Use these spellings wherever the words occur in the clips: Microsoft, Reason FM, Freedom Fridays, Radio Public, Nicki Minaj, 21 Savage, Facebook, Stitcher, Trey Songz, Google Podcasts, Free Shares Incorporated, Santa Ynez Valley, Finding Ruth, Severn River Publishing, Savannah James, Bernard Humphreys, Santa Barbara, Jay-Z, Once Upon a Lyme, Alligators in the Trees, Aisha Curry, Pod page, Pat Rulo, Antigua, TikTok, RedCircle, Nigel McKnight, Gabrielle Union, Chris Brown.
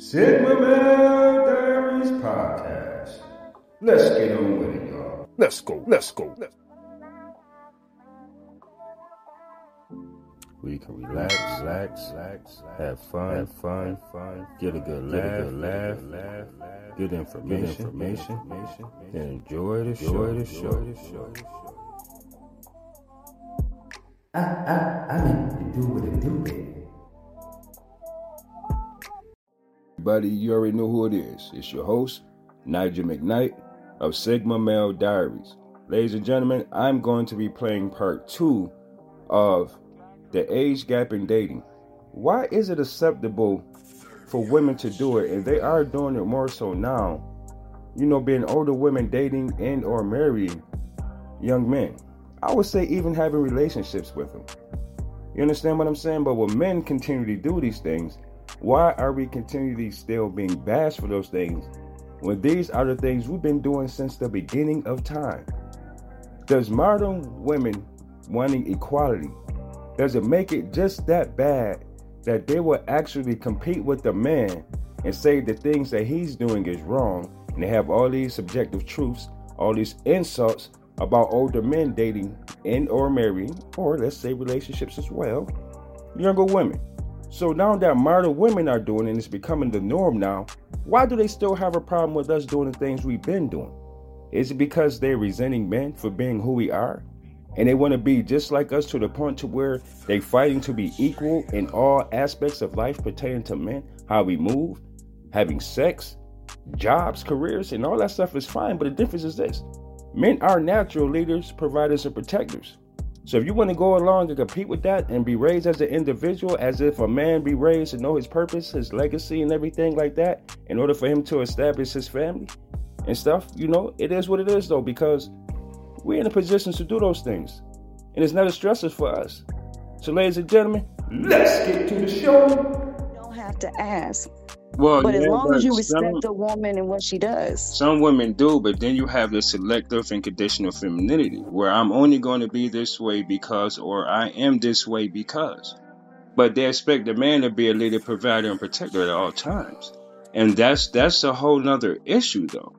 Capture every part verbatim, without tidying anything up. Sigma Male Diaries podcast. Let's get on with it, y'all. Let's go. Let's go. Let's... We can relax, relax, relax, have fun, have fun, fun. Get a good laugh, get a good laugh, laugh, laugh. Get information, get information, information, and enjoy the show, the show, the show. I, I, I need to do what it do. Buddy, you already know who it is. It's your host, Nigel McKnight of Sigma Male Diaries. Ladies and gentlemen, I'm going to be playing part two of the age gap in dating. Why is it acceptable for women to do it? And they are doing it more so now, you know, being older women dating and or marrying young men. I would say even having relationships with them. You understand what I'm saying? But when men continue to do these things, why are we continually still being bashed for those things when these are the things we've been doing since the beginning of time? Does modern women wanting equality, does it make it just that bad that they will actually compete with the man and say the things that he's doing is wrong, and they have all these subjective truths, all these insults about older men dating and or marrying, or let's say relationships as well, younger women? So now that modern women are doing it and it's becoming the norm now, why do they still have a problem with us doing the things we've been doing? Is it because they're resenting men for being who we are? And they want to be just like us to the point to where they fighting to be equal in all aspects of life pertaining to men, how we move, having sex, jobs, careers, and all that stuff is fine. But the difference is this: men are natural leaders, providers, and protectors. So if you want to go along and compete with that and be raised as an individual, as if a man be raised to know his purpose, his legacy, and everything like that, in order for him to establish his family and stuff, you know, it is what it is, though, because we're in a position to do those things. And it's not a stressor for us. So, ladies and gentlemen, let's get to the show. You don't have to ask. Well, but yeah, as long but as you respect some, the woman and what she does. Some women do, but then you have the selective and conditional femininity where I'm only going to be this way because, or I am this way because. But they expect the man to be a leader, provider, and protector at all times. And that's that's a whole nother issue, though.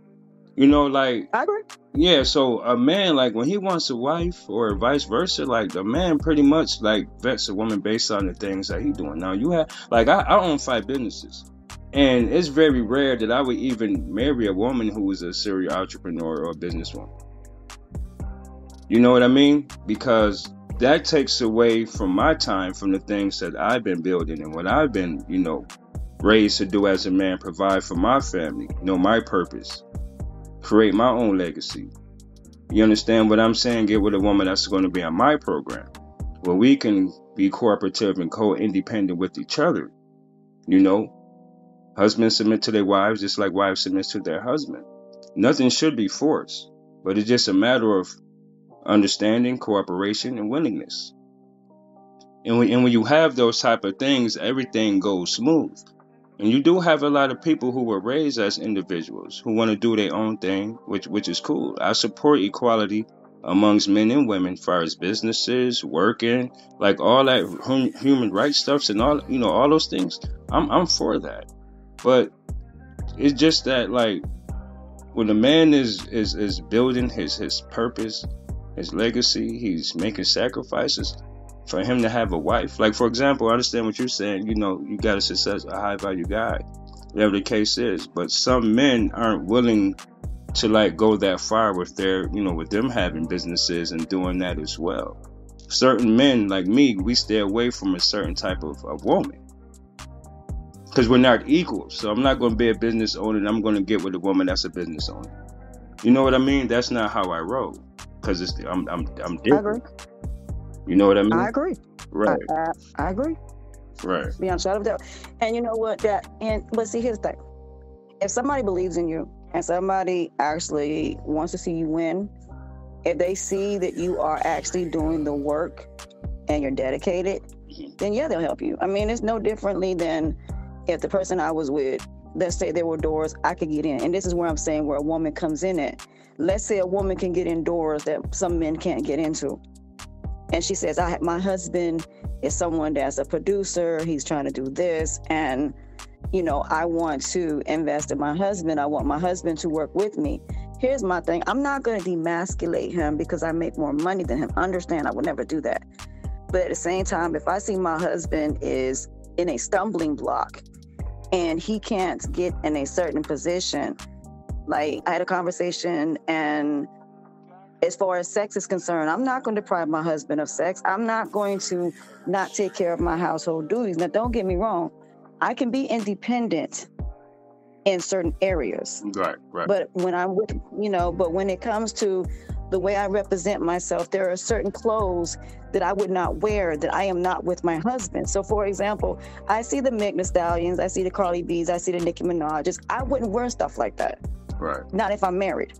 You know, like, I agree. Yeah, so a man, like, when he wants a wife or vice versa, like, the man pretty much, like, vets a woman based on the things that he doing. Now, you have, like, I, I own five businesses. And it's very rare that I would even marry a woman who is a serial entrepreneur or a businesswoman. You know what I mean? Because that takes away from my time, from the things that I've been building and what I've been, you know, raised to do as a man, provide for my family, know my purpose, create my own legacy. You understand what I'm saying? Get with a woman that's going to be on my program, where we can be cooperative and co-independent with each other, you know? Husbands submit to their wives just like wives submit to their husband. Nothing should be forced, but it's just a matter of understanding, cooperation, and willingness. And when, and when you have those type of things, everything goes smooth. And you do have a lot of people who were raised as individuals who want to do their own thing, which which is cool. I support equality amongst men and women as far as businesses, working, like all that hum, human rights stuffs and all, you know, all those things. I'm I'm for that. But it's just that, like, when a man is, is, is building his, his purpose, his legacy, he's making sacrifices for him to have a wife. Like, for example, I understand what you're saying. You know, you got a success, a high value guy, whatever the case is. But some men aren't willing to, like, go that far with their, you know, with them having businesses and doing that as well. Certain men like me, we stay away from a certain type of, of woman. Because we're not equal. So I'm not going to be a business owner and I'm going to get with a woman that's a business owner. You know what I mean? That's not how I roll. Because it's I'm, I'm, I'm different. I agree. You know what I mean? I agree. Right. I, I, I agree. Right. Be honest with that. And you know what? That and but see, here's the thing. If somebody believes in you and somebody actually wants to see you win, if they see that you are actually doing the work and you're dedicated, then yeah, they'll help you. I mean, it's no differently than if the person I was with, let's say there were doors I could get in. And this is where I'm saying where a woman comes in at. Let's say a woman can get in doors that some men can't get into. And she says, I, my husband is someone that's a producer. He's trying to do this. And you know, I want to invest in my husband. I want my husband to work with me. Here's my thing. I'm not going to demasculate him because I make more money than him. Understand, I would never do that. But at the same time, if I see my husband is in a stumbling block and he can't get in a certain position, like I had a conversation, and as far as sex is concerned, I'm not going to deprive my husband of sex. I'm not going to not take care of my household duties. Now, don't get me wrong. I can be independent in certain areas. Right, right. But when I'm with, you know, but when it comes to the way I represent myself, there are certain clothes that I would not wear that I am not with my husband. So, for example, I see the Meg thee Stallions, I see the Carly B's, I see the Nicki Minaj's. I wouldn't wear stuff like that. Right. Not if I'm married.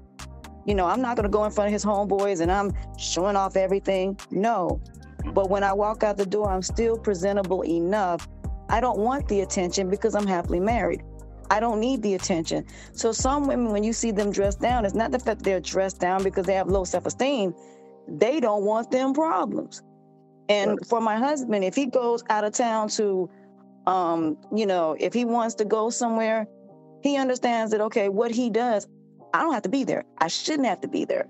You know, I'm not going to go in front of his homeboys and I'm showing off everything. No. But when I walk out the door, I'm still presentable enough. I don't want the attention because I'm happily married. I don't need the attention. So some women, when you see them dressed down, it's not the fact they're dressed down because they have low self-esteem. They don't want them problems. And right. for my husband, if he goes out of town to, um, you know, if he wants to go somewhere, he understands that, okay, what he does, I don't have to be there. I shouldn't have to be there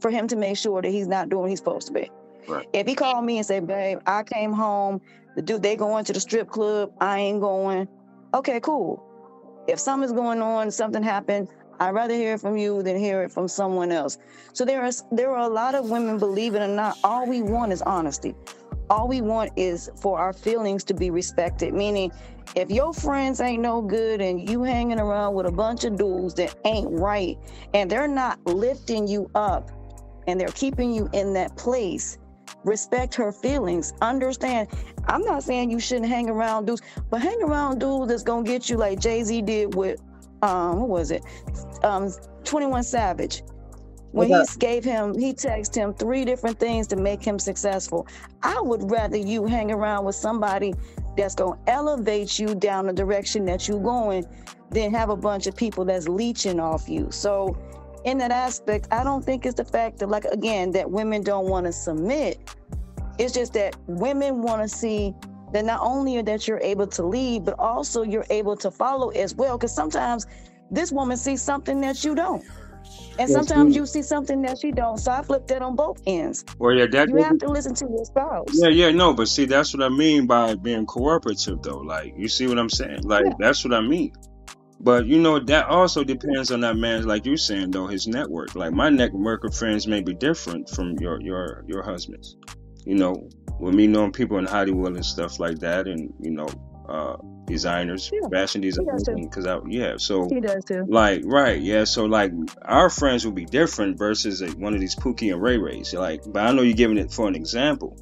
for him to make sure that he's not doing what he's supposed to be. Right. If he called me and said, babe, I came home, the dude, they going to the strip club, I ain't going. Okay, cool. If something's going on, something happened, I'd rather hear it from you than hear it from someone else. So there are there are a lot of women, believe it or not, all we want is honesty. All we want is for our feelings to be respected. Meaning, if your friends ain't no good and you hanging around with a bunch of dudes that ain't right and they're not lifting you up and they're keeping you in that place, respect her feelings. Understand, I'm not saying you shouldn't hang around dudes, but hang around dudes that's gonna get you like Jay-Z did with um what was it um twenty-one Savage when yeah. he gave him he texted him three different things to make him successful. I would rather you hang around with somebody that's gonna elevate you down the direction that you're going than have a bunch of people that's leeching off you. So in that aspect, I don't think it's the fact that, like, again, that women don't want to submit. It's just that women want to see that not only that you're able to lead, but also you're able to follow as well. Because sometimes this woman sees something that you don't. And yes, sometimes you see something that she don't. So I flip that on both ends. Well, yeah, that, you that, have to listen to your spouse. Yeah, yeah, no. But see, that's what I mean by being cooperative, though. Like, you see what I'm saying? Like, yeah. that's what I mean. But, you know, that also depends on that man's, like you're saying, though, his network. Like, my network of friends may be different from your your your husband's. You know, with me knowing people in Hollywood and stuff like that, and, you know, uh, designers, yeah. fashion designers. Because I, yeah, so. He does, too. Like, right, yeah. So, like, our friends will be different versus like, one of these Pookie and Ray Rays. Like, but I know you're giving it for an example.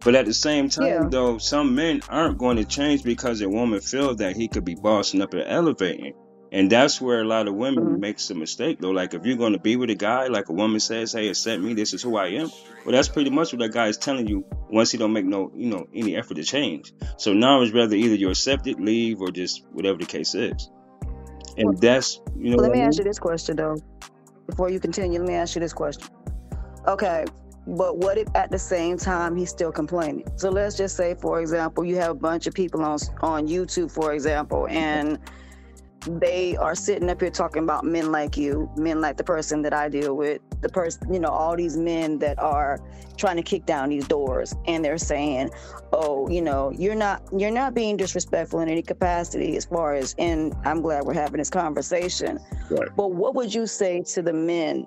But at the same time, yeah. though, some men aren't going to change because a woman feels that he could be bossing up and elevating. And that's where a lot of women mm-hmm. makes a mistake, though. Like, if you're going to be with a guy, like a woman says, hey, accept me, this is who I am. Well, that's pretty much what that guy is telling you once he don't make no, you know, any effort to change. So now it's rather either you accept it, leave, or just whatever the case is. And well, that's, you know. Let me I mean? ask you this question, though. Before you continue, let me ask you this question. Okay. But what if at the same time he's still complaining? So let's just say, for example, you have a bunch of people on on YouTube, for example, and they are sitting up here talking about men like you, men like the person that I deal with, the person, you know, all these men that are trying to kick down these doors, and they're saying, oh, you know, you're not you're not being disrespectful in any capacity as far as, and I'm glad we're having this conversation. Right. But what would you say to the men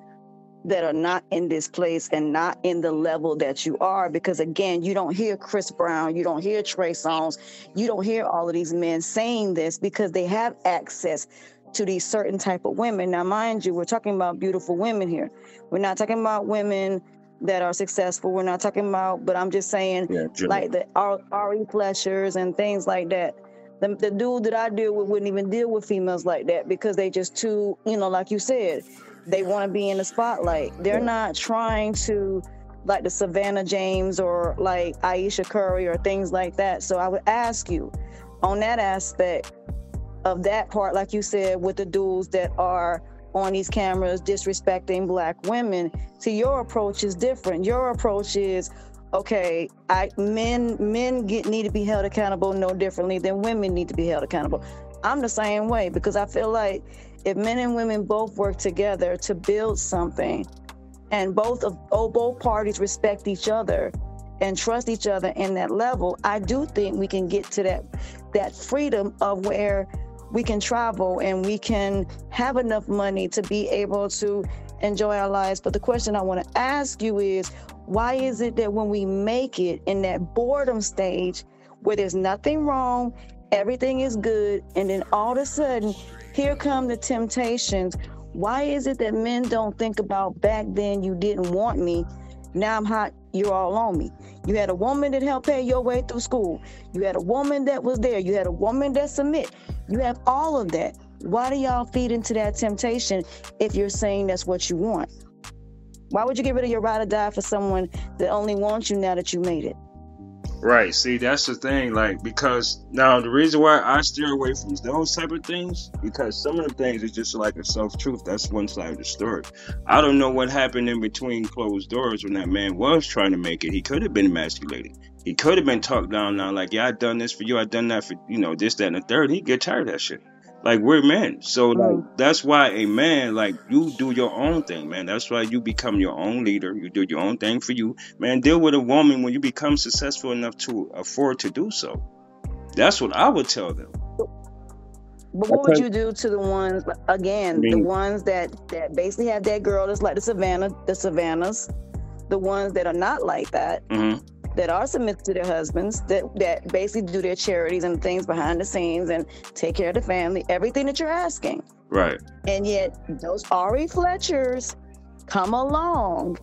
that are not in this place and not in the level that you are? Because again, you don't hear Chris Brown, you don't hear Trey Songz, you don't hear all of these men saying this because they have access to these certain type of women. Now, mind you, we're talking about beautiful women here. We're not talking about women that are successful. We're not talking about, but I'm just saying yeah, like the Ari Fletchers and things like that. The, the dude that I deal with wouldn't even deal with females like that because they just too, you know, like you said, they want to be in the spotlight. They're not trying to, like the Savannah James or like Aisha Curry or things like that. So I would ask you on that aspect of that part, like you said, with the dudes that are on these cameras disrespecting black women, see, your approach is different. Your approach is, okay, I men men get need to be held accountable no differently than women need to be held accountable. I'm the same way, because I feel like if men and women both work together to build something, and both of oh, both parties respect each other and trust each other in that level, I do think we can get to that that freedom of where we can travel and we can have enough money to be able to enjoy our lives. But the question I want to ask you is, why is it that when we make it in that boredom stage where there's nothing wrong, everything is good, and then all of a sudden, here come the temptations? Why is it that men don't think about, back then you didn't want me, now I'm hot, you're all on me? You had a woman that helped pay your way through school. You had a woman that was there. You had a woman that submit. You have all of that. Why do y'all feed into that temptation if you're saying that's what you want? Why would you get rid of your ride or die for someone that only wants you now that you made it? Right. See, that's the thing. Like, because now the reason why I steer away from those type of things, because some of the things is just like a self-truth. That's one side of the story. I don't know what happened in between closed doors when that man was trying to make it. He could have been emasculated. He could have been talked down now, like, yeah, I done this for you. I done that for, you know, this, that, and the third. He'd get tired of that shit. Like, we're men. So like, that's why a man, like, you do your own thing, man. That's why you become your own leader. You do your own thing for you. Man, deal with a woman when you become successful enough to afford to do so. That's what I would tell them. But what would you do to the ones, again, I mean, the ones that, that basically have that girl that's like the Savannah, the Savannahs, the ones that are not like that, mm-hmm. that are submitted to their husbands, that, that basically do their charities and things behind the scenes and take care of the family, everything that you're asking. Right. And yet those Ari Fletchers come along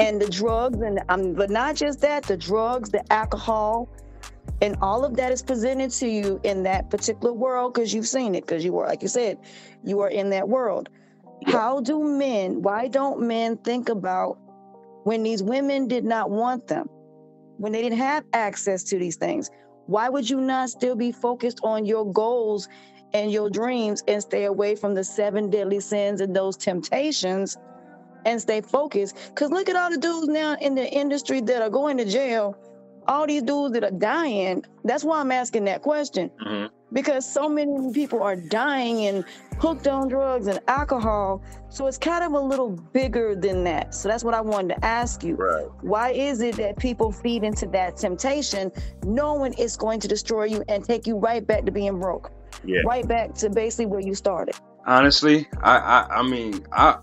and the drugs, and um, but not just that, the drugs, the alcohol, and all of that is presented to you in that particular world because you've seen it, because you were, like you said, you are in that world. Yeah. How do men, why don't men think about when these women did not want them? When they didn't have access to these things, why would you not still be focused on your goals and your dreams and stay away from the seven deadly sins and those temptations and stay focused? Because look at all the dudes now in the industry that are going to jail, all these dudes that are dying. That's why I'm asking that question, mm-hmm. because so many people are dying and hooked on drugs and alcohol. So it's kind of a little bigger than that. So that's what I wanted to ask you. Right. Why is it that people feed into that temptation knowing it's going to destroy you and take you right back to being broke? Yeah. Right back to basically where you started. Honestly, I, I, I mean, I...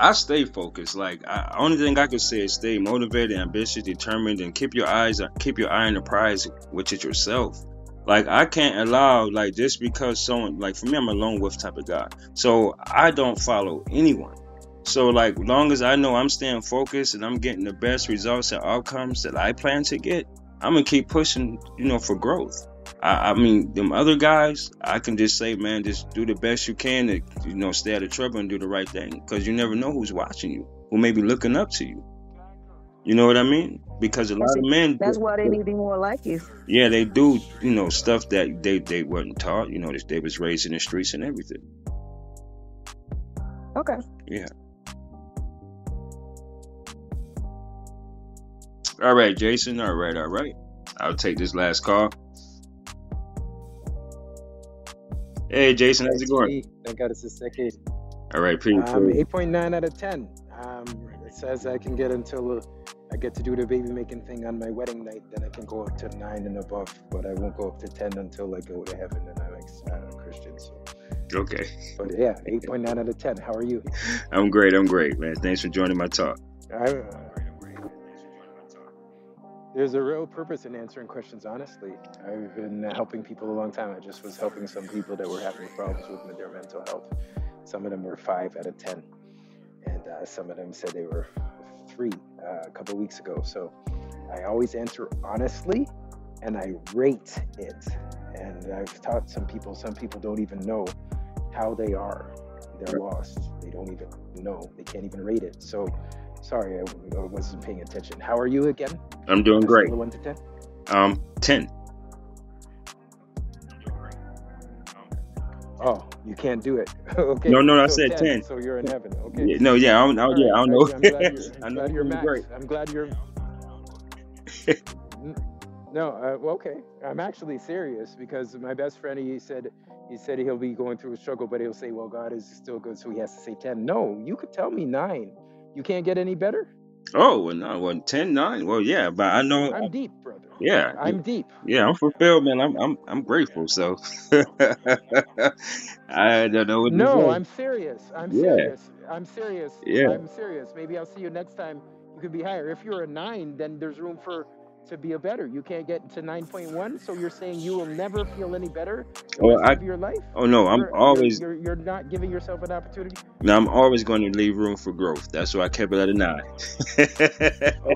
I stay focused. Like, I, only thing I can say is stay motivated, ambitious, determined, and keep your eyes, keep your eye on the prize, which is yourself. Like, I can't allow, like, just because someone, like, for me, I'm a lone wolf type of guy, so I don't follow anyone. So, like, long as I know I'm staying focused and I'm getting the best results and outcomes that I plan to get, I'm gonna keep pushing, you know, for growth. I, I mean, them other guys, I can just say, man, just do the best you can to, you know, stay out of trouble and do the right thing. Because you never know who's watching you, who may be looking up to you. You know what I mean? Because a lot of men... That's why they need to be more like you. Yeah, they do, you know, stuff that they, they weren't taught. You know, they was raised in the streets and everything. Okay. Yeah. All right, Jason. All right, all right. I'll take this last call. Hey Jason, how's it going? I got it to second. All right, pretty cool. Um, eight point nine out of ten. Um, it says I can get until I get to do the baby making thing on my wedding night. Then I can go up to nine and above, but I won't go up to ten until I go to heaven and I'm like a Christian. So. Okay. But yeah, eight point nine out of ten. How are you? I'm great. I'm great, man. Thanks for joining my talk. I, uh, There's a real purpose in answering questions honestly. I've been helping people a long time. I just was helping some people that were having problems with their mental health. Some of them were five out of ten. And uh, some of them said they were three uh, a couple of weeks ago. So I always answer honestly and I rate it. And I've taught some people, some people don't even know how they are. They're lost. They don't even know. They can't even rate it. So sorry, I wasn't paying attention. How are you again? I'm doing great. One to ten? Um, ten. Oh, you can't do it. Okay. No, no, so I said ten. ten. So you're in heaven. Okay. Yeah, no, yeah, I don't, I, right, yeah, I don't know. I'm glad you're, I'm I know glad you're max. Great. I'm glad you're. No, uh, okay. I'm actually serious because my best friend, he said He said he'll be going through a struggle, but he'll say, well, God is still good, so he has to say ten. No, you could tell me nine. You can't get any better? Oh, well, no, well, ten, nine. Well, yeah, but I know... I'm deep, brother. Yeah. I'm deep. Yeah, I'm fulfilled, man. I'm I'm, I'm grateful, so... I don't know what No, to say. I'm serious. I'm yeah. serious. I'm serious. Yeah. I'm serious. Maybe I'll see you next time. You could be higher. If you're a nine, then there's room for... to be a better. You can't get to nine point one, so you're saying you will never feel any better the well, rest I, of your life? Oh no, I'm you're, always you're, you're not giving yourself an opportunity. No, I'm always going to leave room for growth. That's why I kept it at a nine.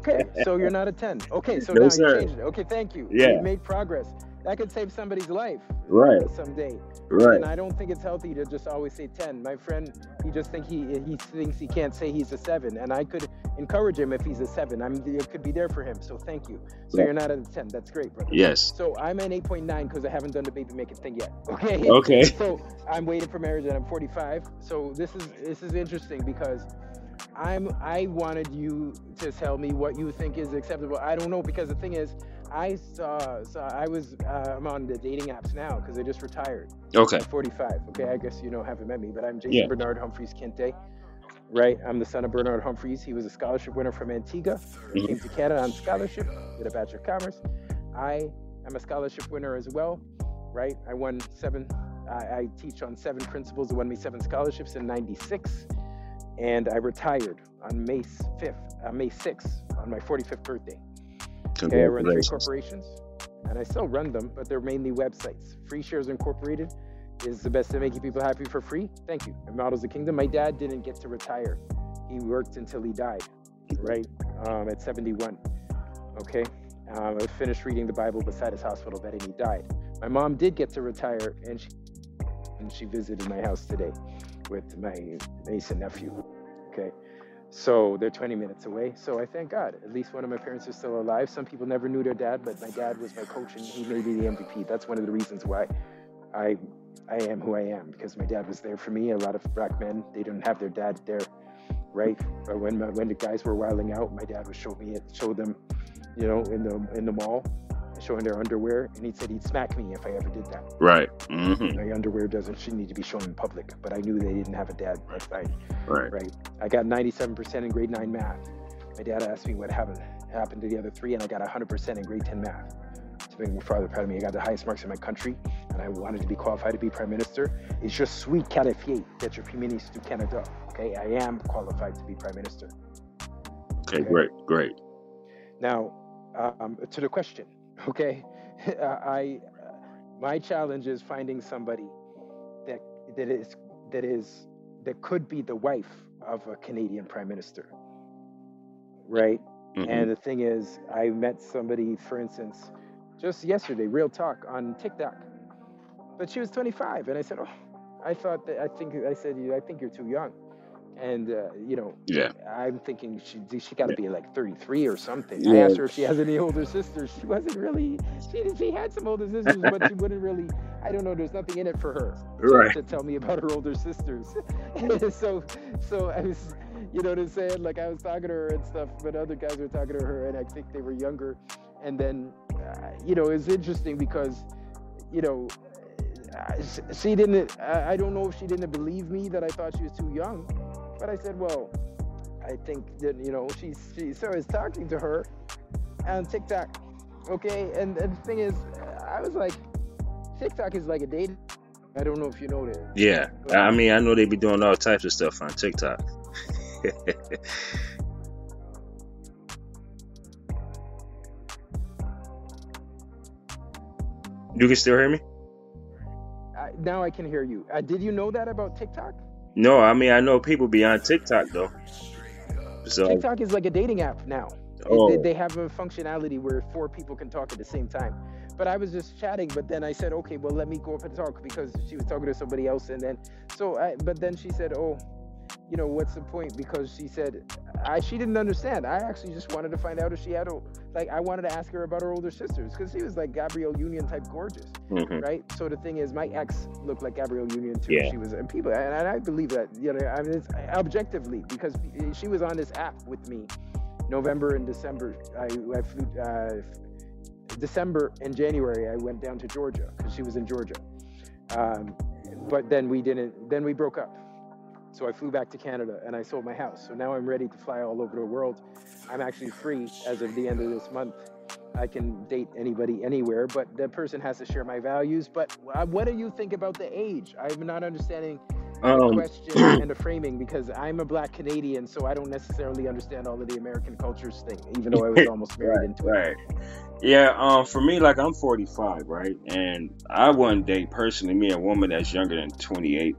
Okay, so you're not a ten. Okay, so no, now sir. You changed it. Okay, thank you. Yeah, you made progress. That could save somebody's life, right? Someday, right? And I don't think it's healthy to just always say ten. My friend, he just think he he thinks he can't say he's a seven, and I could encourage him if he's a seven. I mean, it could be there for him. So thank you. So yeah. You're not at a ten. That's great, brother. Yes. So I'm at eight point nine because I haven't done the baby making thing yet. Okay. Okay. So I'm waiting for marriage, and I'm forty-five. So this is this is interesting because I'm I wanted you to tell me what you think is acceptable. I don't know, because the thing is, I saw, saw I was, uh, I'm on the dating apps now because I just retired. Okay. I'm forty-five. Okay. I guess you know, haven't met me, but I'm Jason yeah. Bernard Humphreys Kente, right? I'm the son of Bernard Humphreys. He was a scholarship winner from Antigua. Mm-hmm. Came to Canada on scholarship, did a Bachelor of Commerce. I am a scholarship winner as well, right? I won seven, I, I teach on seven principles that won me seven scholarships in ninety-six. And I retired on May fifth, uh, May sixth, on my forty-fifth birthday. Okay, I run three corporations, and I still run them, but they're mainly websites. Free Shares Incorporated is the best at making people happy for free. Thank you. And Models of Kingdom. My dad didn't get to retire. He worked until he died, right, um, at seventy-one. Okay. Um, I finished reading the Bible beside his hospital bed, and he died. My mom did get to retire, and she, and she visited my house today with my niece and nephew. Okay. So they're twenty minutes away. So I thank God. At least one of my parents is still alive. Some people never knew their dad, but my dad was my coach, and he made me the M V P. That's one of the reasons why I I am who I am, because my dad was there for me. A lot of black men, they didn't have their dad there, right? But when my, when the guys were wilding out, my dad would show me it, show them, you know, in the in the mall, showing their underwear, and he said he'd smack me if I ever did that. Right. Mm-hmm. My underwear doesn't shouldn't need to be shown in public, but I knew they didn't have a dad. That's right. Right. Right. I got ninety-seven percent in grade nine math. My dad asked me what happened happened to the other three, and I got one hundred percent in grade ten math. To make my father proud of me, I got the highest marks in my country, and I wanted to be qualified to be prime minister. It's just sweet qualifié d'être premier ministre du Canada. Okay, I am qualified to be prime minister. Okay, okay. great, great. Now, um, to the question. Okay, uh, I uh, my challenge is finding somebody that that is that is that could be the wife of a Canadian prime minister, right? Mm-hmm. And the thing is, I met somebody, for instance, just yesterday, real talk on TikTok, but she was twenty-five, and I said, oh, I thought that I think I said I think you're too young. And, uh, you know, yeah. I'm thinking she she got to yeah. be like thirty-three or something. Yeah. I asked her if she has any older sisters. She wasn't really, she, she had some older sisters, but she wouldn't really, I don't know, there's nothing in it for her right. to tell me about her older sisters. so, so I was, you know what I'm saying? Like, I was talking to her and stuff, but other guys were talking to her, and I think they were younger. And then, uh, you know, it's interesting because, you know, she didn't, I don't know if she didn't believe me that I thought she was too young. But I said, well, I think that, you know, she's, she, so I was talking to her on TikTok, okay? And, and the thing is, I was like, TikTok is like a dating. I don't know if you know that. Yeah, but I mean, I know they be doing all types of stuff on TikTok. You can still hear me? I, now I can hear you. Uh, did you know that about TikTok? No, I mean, I know people be on TikTok, though. So, TikTok is like a dating app now. Oh. They, they have a functionality where four people can talk at the same time. But I was just chatting, but then I said, okay, well, let me go up and talk, because she was talking to somebody else. And then, so, I, but then she said, oh, you know, what's the point? Because she said, I she didn't understand. I actually just wanted to find out if she had, a, like, I wanted to ask her about her older sisters, because she was like Gabrielle Union type gorgeous, mm-hmm. right? So the thing is, my ex looked like Gabrielle Union too. Yeah. She was, and people, and, and I believe that, you know, I mean, it's objectively, because she was on this app with me, November and December. I, I flew, uh, December and January, I went down to Georgia, because she was in Georgia. Um, but then we didn't, then we broke up. So I flew back to Canada and I sold my house. So now I'm ready to fly all over the world. I'm actually free as of the end of this month. I can date anybody anywhere, but the person has to share my values. But what do you think about the age? I'm not understanding um, the question and the framing, because I'm a Black Canadian, so I don't necessarily understand all of the American cultures thing, even though I was almost married right, into it. Right. Yeah, um, for me, like, I'm forty-five, right? And I wouldn't date, personally, me a woman that's younger than twenty-eight.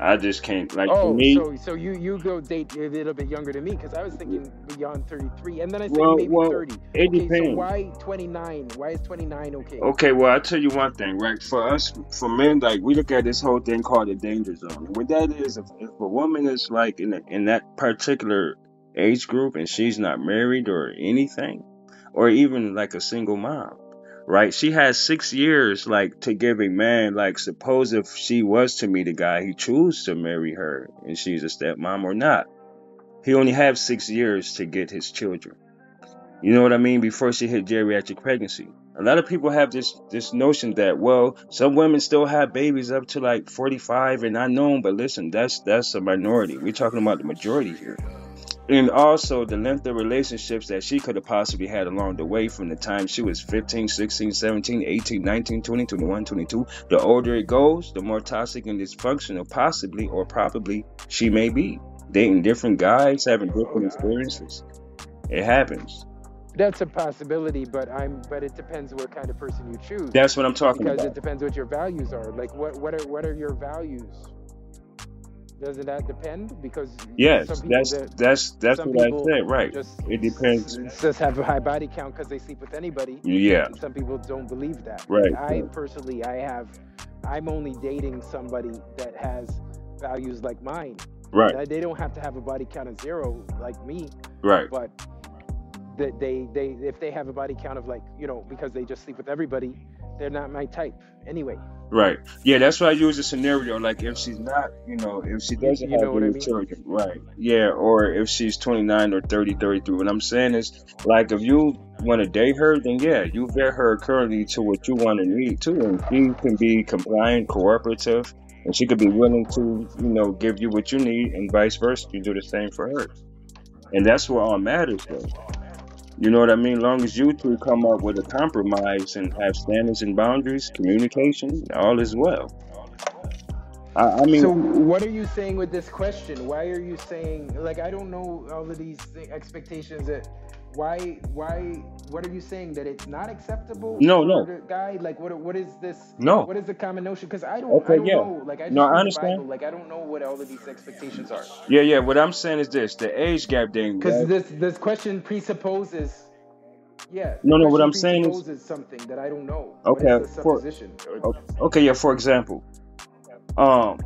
I just can't, like, oh, for me. So, so you, you go date a little bit younger than me, because I was thinking beyond thirty-three, and then I said well, maybe well, thirty. It okay, depends. So why twenty-nine? Why is twenty-nine okay? Okay, well, I'll tell you one thing, right? For us, for men, like, we look at this whole thing called the danger zone. What that is, if, if a woman is, like, in, the, in that particular age group, and she's not married or anything, or even, like, a single mom. Right, she has six years, like, to give a man, like, suppose if she was to meet a guy, he choose to marry her, and she's a stepmom or not. He only have six years to get his children. You know what I mean? Before she hit geriatric pregnancy. A lot of people have this, this notion that, well, some women still have babies up to, like, forty-five and unknown, but listen, that's, that's a minority. We're talking about the majority here. And also the length of relationships that she could have possibly had along the way from the time she was fifteen, sixteen, seventeen, eighteen, nineteen, twenty, twenty-one, twenty-two. The older it goes, the more toxic and dysfunctional possibly or probably she may be. Dating different guys, having different experiences. It happens. That's a possibility, but I'm. But it depends what kind of person you choose. That's what I'm talking about. Because it depends what your values are. Like, what, what are what are your values? Doesn't that depend? Because yes, that's that, that's that's what I said, right? Just, it depends. Just have a high body count because they sleep with anybody. Yeah. Some people don't believe that. Right. I yeah. personally, I have, I'm only dating somebody that has values like mine. Right. They don't have to have a body count of zero like me. Right. But that they they if they have a body count of, like, you know, because they just sleep with everybody, they're not my type anyway. Right. Yeah, that's why I use a scenario, like, if she's not, you know, if she doesn't you have any children, right? Yeah, or if she's twenty-nine or thirty, thirty-three. What I'm saying is, like, if you want to date her, then yeah, you vet her currently to what you want to need too, and she can be compliant, cooperative, and she could be willing to, you know, give you what you need, and vice versa. You do the same for her, and that's what all matters, though. You know what I mean? Long as you two come up with a compromise and have standards and boundaries, communication, all is well. I, I mean, so what are you saying with this question? Why are you saying, like, I don't know all of these expectations that why why what are you saying that it's not acceptable? No, no. The guy, like, what what is this? No. What is the common notion? Because I don't, okay, I don't yeah. know. Like, I just no, I understand. Bible. Like, I don't know what all of these expectations are. Yeah, yeah. What I'm saying is this: the age gap thing. Because this this question presupposes. Yeah. No, no. What I'm saying is something that I don't know. Okay. What is the supposition? For, okay. Yeah. For example, um,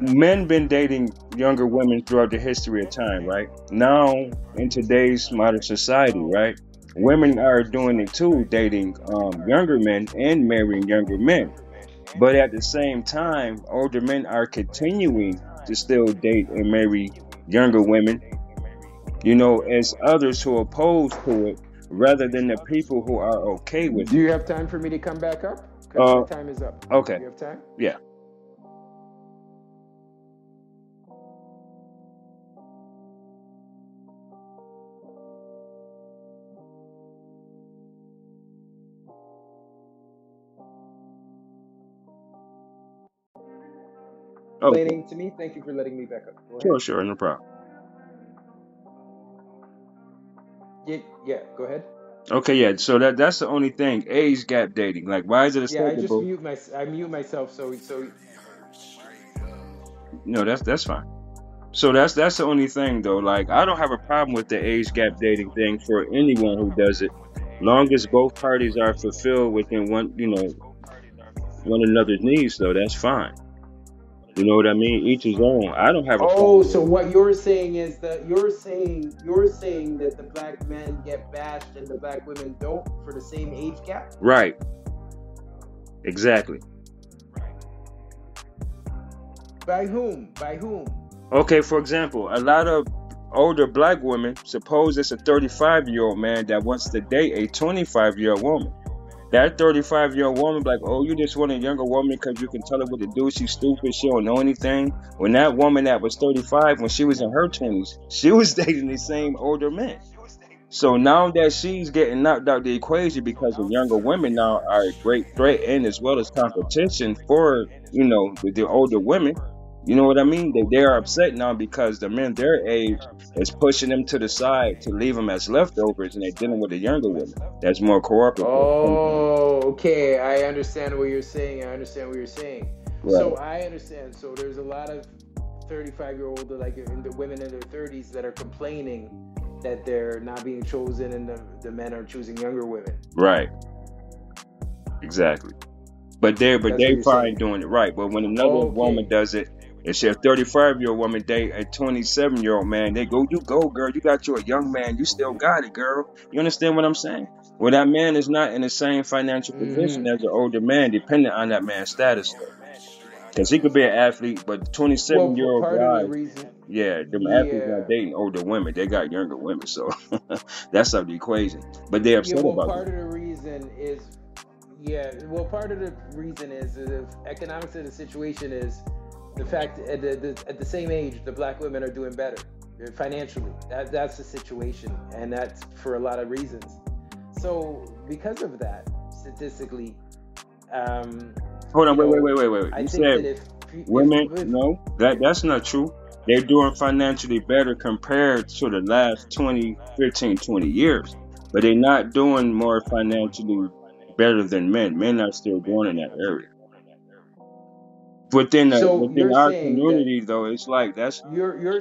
men been dating younger women throughout the history of time, right? Now, in today's modern society, right, women are doing it too, dating um, younger men and marrying younger men. But at the same time, older men are continuing to still date and marry younger women, you know, as others who oppose to it, rather than the people who are okay with it. Do you have time for me to come back up? Because uh, my time is up. Okay. Do you have time? Yeah. Oh. Explaining to me. Thank you for letting me back up. Sure, sure, no problem. Yeah, yeah, go ahead. Okay, yeah. So that that's the only thing. Age gap dating. Like, why is it acceptable? Yeah, I just mute my I mute myself. So so. No, that's that's fine. So that's that's the only thing though. Like, I don't have a problem with the age gap dating thing for anyone who does it, long as both parties are fulfilled within one, you know, one another's needs. Though that's fine. You know what I mean? Each his own. I don't have a Oh, so what you're saying is that you're saying you're saying that the black men get bashed and the black women don't for the same age gap? Right. Exactly. Right. By whom? By whom? Okay, for example, a lot of older black women, suppose it's a thirty-five-year-old man that wants to date a twenty-five-year-old woman. That thirty-five-year-old woman, like, oh, you just want a younger woman because you can tell her what to do. She's stupid. She don't know anything. When that woman that was thirty-five, when she was in her twenties, she was dating the same older men. So now that she's getting knocked out the equation because the younger women now are a great threat and as well as competition for, you know, the, the older women. You know what I mean? They, they are upset now because the men their age is pushing them to the side to leave them as leftovers, and they're dealing with a younger woman that's more cooperative. Oh, okay. I understand what you're saying. I understand what you're saying. Right. So I understand. So there's a lot of thirty-five-year-old like in the women in their thirties that are complaining that they're not being chosen, and the, the men are choosing younger women. Right. Exactly. But they but that's they fine saying. Doing it right. But when another okay. woman does it. If she's a thirty-five-year-old woman date a twenty-seven-year-old man, they go, you go, girl. You got you a young man. You still got it, girl. You understand what I'm saying? Well, that man is not in the same financial position mm-hmm. as an older man, depending on that man's status. Because he could be an athlete, but twenty-seven-year-old well, guys, the reason, yeah, them yeah. athletes are dating older women. They got younger women, so that's out of the equation. But they're upset yeah, well, about it. Part them. Of the reason is, yeah, well, part of the reason is the economics of the situation is, the fact at the, the, at the same age, the black women are doing better financially. That, that's the situation, and that's for a lot of reasons. So because of that, statistically, um, hold on, wait, know, wait, wait, wait, wait. I you think said that if, if women, if, no, that that's not true. They're doing financially better compared to the last twenty, fifteen, twenty years, but they're not doing more financially better than men. Men are still going in that area. Within, the, so within our community, though, it's like that's you're, you're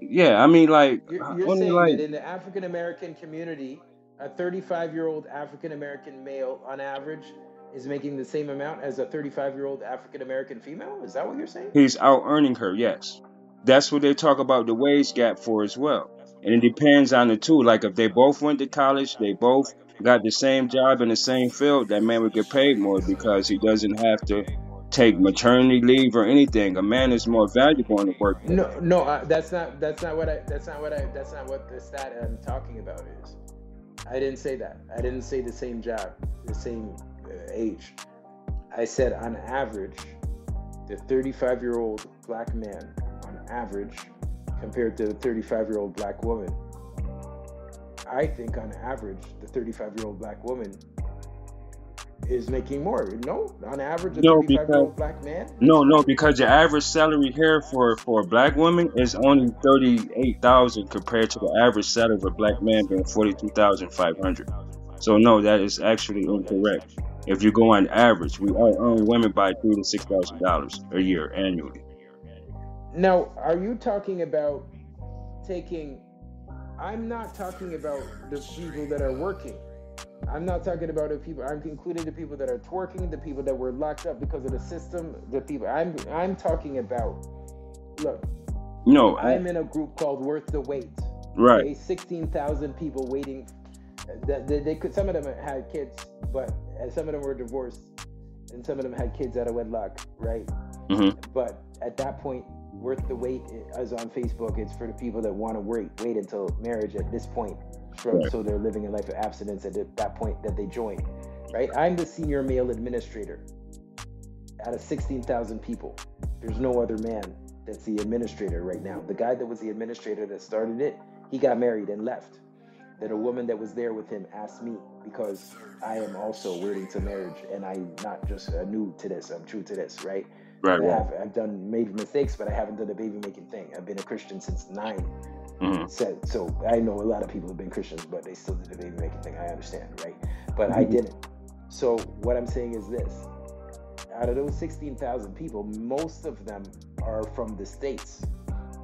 yeah. I mean, like you're, you're saying like, that in the African American community, a thirty-five-year-old African American male, on average, is making the same amount as a thirty-five-year-old African American female. Is that what you're saying? He's out earning her. Yes, that's what they talk about the wage gap for as well, and it depends on the two. Like if they both went to college, they both got the same job in the same field. That man would get paid more because he doesn't have to take maternity leave or anything. A man is more valuable in the workplace. No, no, uh, that's not. That's not what I. That's not what I. That's not what the stat I'm talking about is. I didn't say that. I didn't say the same job, the same uh, age. I said on average, the thirty-five-year-old black man, on average, compared to the thirty-five-year-old black woman. I think on average, the thirty-five-year-old black woman is making more. No, on average, a no, thirty-five-year-old black man. No, no, because the average salary here for for a black woman is only thirty-eight thousand compared to the average salary of a black man being forty-two thousand five hundred. So no, that is actually incorrect. If you go on average, we all earn women by three to six thousand dollars a year annually. Now, are you talking about taking? I'm not talking about the people that are working. I'm not talking about the people. I'm including the people that are twerking, the people that were locked up because of the system, the people. I'm I'm talking about. Look, no, I, I'm in a group called Worth the Wait. Right. Okay? Sixteen thousand people waiting. That they, they could. Some of them had kids, but some of them were divorced, and some of them had kids out of wedlock. Right. Mm-hmm. But at that point, Worth the Wait is on Facebook. It's for the people that want to wait, wait until marriage. At this point. From, right. So they're living a life of abstinence at that point that they join, right? I'm the senior male administrator out of sixteen thousand people. There's no other man that's the administrator right now. The guy that was the administrator that started it, he got married and left. Then a woman that was there with him asked me because I am also waiting to marriage and I'm not just uh, new to this. I'm true to this, right? Right. I have, I've done made mistakes, but I haven't done the baby making thing. I've been a Christian since nine. Mm-hmm. So, so I know a lot of people have been Christians, but they still did the baby making thing. I understand, right? But mm-hmm. I didn't. So what I'm saying is this: out of those sixteen thousand people, most of them are from the States,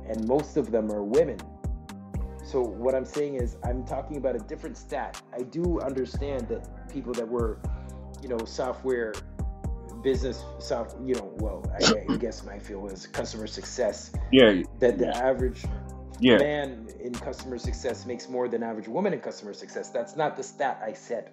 and most of them are women. So what I'm saying is, I'm talking about a different stat. I do understand that people that were, you know, software business, soft, you know, well, I, I guess my field was customer success. Yeah. That the average. Yeah. Man in customer success makes more than average woman in customer success. That's not the stat I said.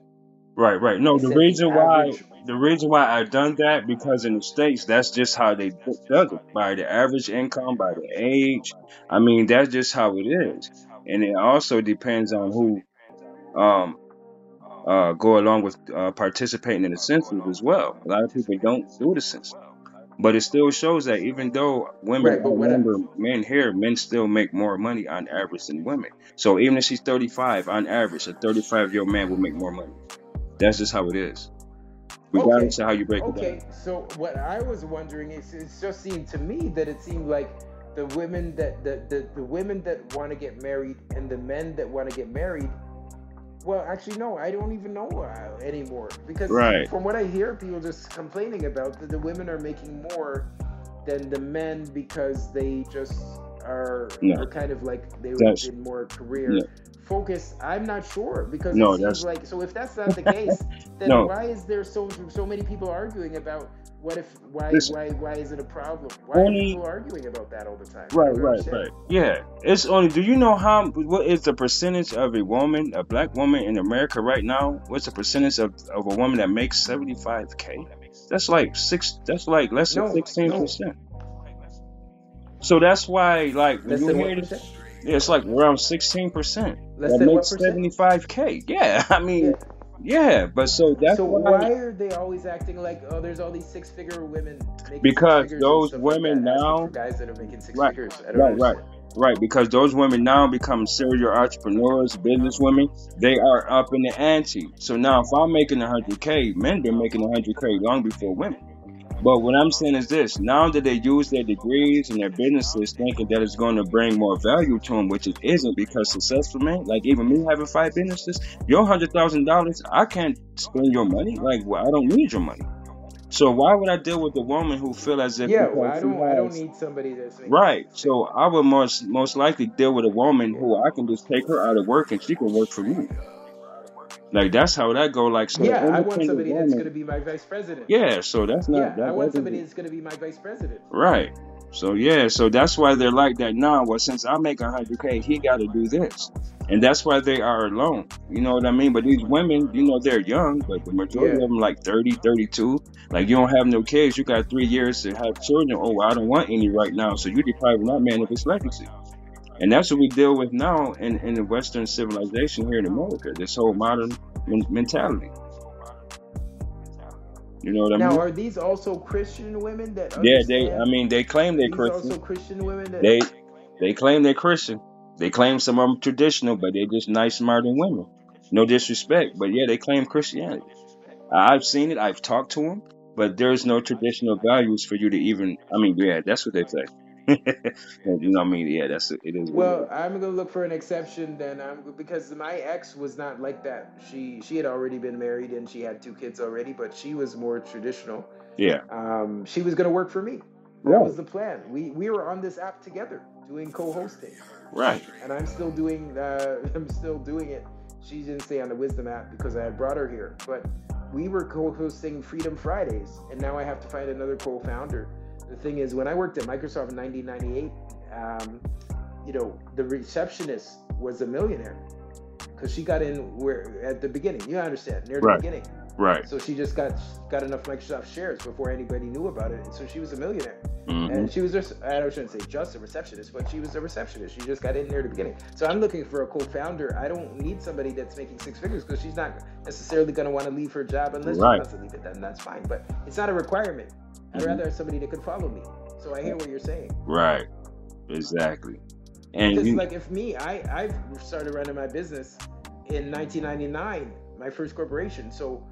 Right, right. No, I the reason the why average. the reason why I've done that because in the States that's just how they does it by the average income, by the age. I mean that's just how it is, and it also depends on who, um, uh, go along with uh, participating in the census as well. A lot of people don't do the census. But it still shows that even though women outnumber men here, men still make more money on average than women. So even if she's thirty-five, on average, a thirty-five-year-old man will make more money. That's just how it is. Regardless okay. of how you break okay. it down. Okay, so what I was wondering is, it just seemed to me that it seemed like the women that the, the, the women that want to get married and the men that want to get married, well, actually, no, I don't even know anymore. Because right. from what I hear, people just complaining about that the women are making more than the men because they just are, no. are kind of like they were in more career no. focus. I'm not sure because no, it seems like, so if that's not the case, then no. why is there so so many people arguing about what if, why Listen, why why is it a problem? Why only, are people arguing about that all the time? Right, right, understand? right. Yeah, it's only, do you know how, what is the percentage of a woman, a black woman in America right now? What's the percentage of, of a woman that makes seventy-five K? That's like six, that's like less than sixteen percent. No, so that's why, like, when you hear this, yeah, it's like around sixteen percent. That makes seventy-five K. Yeah, I mean, yeah, yeah but so that's so why. why are they always acting like, oh, there's all these six-figure women making because six figures those women like that, now guys that are making six right, figures. I don't right, right, right. Because those women now become serial entrepreneurs, business women. They are up in the ante. So now, if I'm making one hundred K, men been making one hundred K long before women. But what I'm saying is this, now that they use their degrees and their businesses thinking that it's going to bring more value to them, which it isn't, because successful men, like even me having five businesses, your one hundred thousand dollars, I can't spend your money. Like, well, I don't need your money. So why would I deal with a woman who feel as if... Yeah, well, I don't, I don't need somebody that's... Right. So I would most, most likely deal with a woman who I can just take her out of work and she can work for me. Like, that's how that go. Like, so yeah, I want somebody woman, that's going to be my vice president. Yeah, so that's not... Yeah, that I want somebody that's going to be my vice president. Right. So, yeah, so that's why they're like that now. Nah, well, since I make one hundred K, he got to do this. And that's why they are alone. You know what I mean? But these women, you know, they're young, but the majority yeah. of them, like thirty, thirty-two. Like, you don't have no kids. You got three years to have children. Oh, I don't want any right now. So you're depriving that man of his legacy. And that's what we deal with now in, in the Western civilization here in America, this whole modern men- mentality. You know what I now, mean? Now, are these also Christian women that Yeah, they, I mean, they claim they're Christian. also Christian women that... They, they claim they're Christian. They claim some of them traditional, but they're just nice, modern women. No disrespect, but yeah, they claim Christianity. I've seen it. I've talked to them, but there's no traditional values for you to even... I mean, yeah, that's what they say. You know what I mean? Yeah, that's it. It is. Well, I'm gonna look for an exception then, um, because my ex was not like that. She she had already been married and she had two kids already, but she was more traditional. Yeah. Um, she was gonna work for me. That yeah. was the plan. We we were on this app together doing co-hosting. Right. And I'm still doing uh, I'm still doing it. She didn't stay on the Wisdom app because I had brought her here, but we were co-hosting Freedom Fridays, and now I have to find another co-founder. The thing is, when I worked at Microsoft in nineteen ninety-eight, um, you know, the receptionist was a millionaire because she got in where at the beginning. You understand, near the right. beginning, right? So she just got got enough Microsoft shares before anybody knew about it, and so she was a millionaire. Mm-hmm. And she was just, I shouldn't say just a receptionist, but she was a receptionist. She just got in near the beginning. So I'm looking for a co-founder. I don't need somebody that's making six figures because she's not necessarily going to want to leave her job unless right. she wants to leave it. Then that's fine, but it's not a requirement. I'd rather have somebody that could follow me. So I hear what you're saying. Right. Exactly. And because, you... like, if me, I, I've started running my business in nineteen ninety-nine, my first corporation. So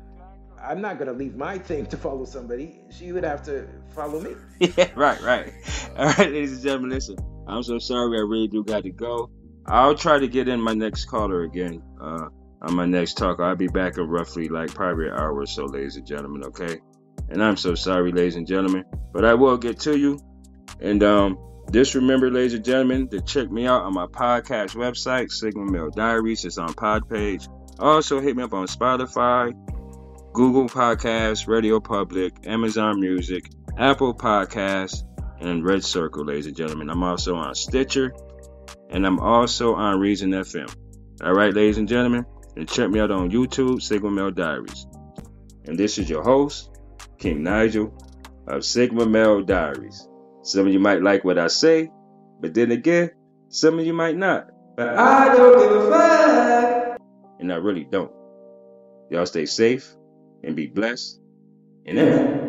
I'm not going to leave my thing to follow somebody. She would have to follow me. Yeah, right, right. All right, ladies and gentlemen, listen. I'm so sorry. I really do got to go. I'll try to get in my next caller again uh, on my next talk. I'll be back in roughly, like, probably an hour or so, ladies and gentlemen, okay? And I'm so sorry, ladies and gentlemen, but I will get to you. And um, just remember, ladies and gentlemen, to check me out on my podcast website, Sigma Male Diaries. It's on Pod Page. Also, hit me up on Spotify, Google Podcasts, Radio Public, Amazon Music, Apple Podcasts, and Red Circle, ladies and gentlemen. I'm also on Stitcher, and I'm also on Reason F M. All right, ladies and gentlemen, and check me out on YouTube, Sigma Male Diaries. And this is your host, King Nigel of Sigma Male Diaries. Some of you might like what I say, but then again, some of you might not. But I don't give a fuck. And I really don't. Y'all stay safe and be blessed. And then...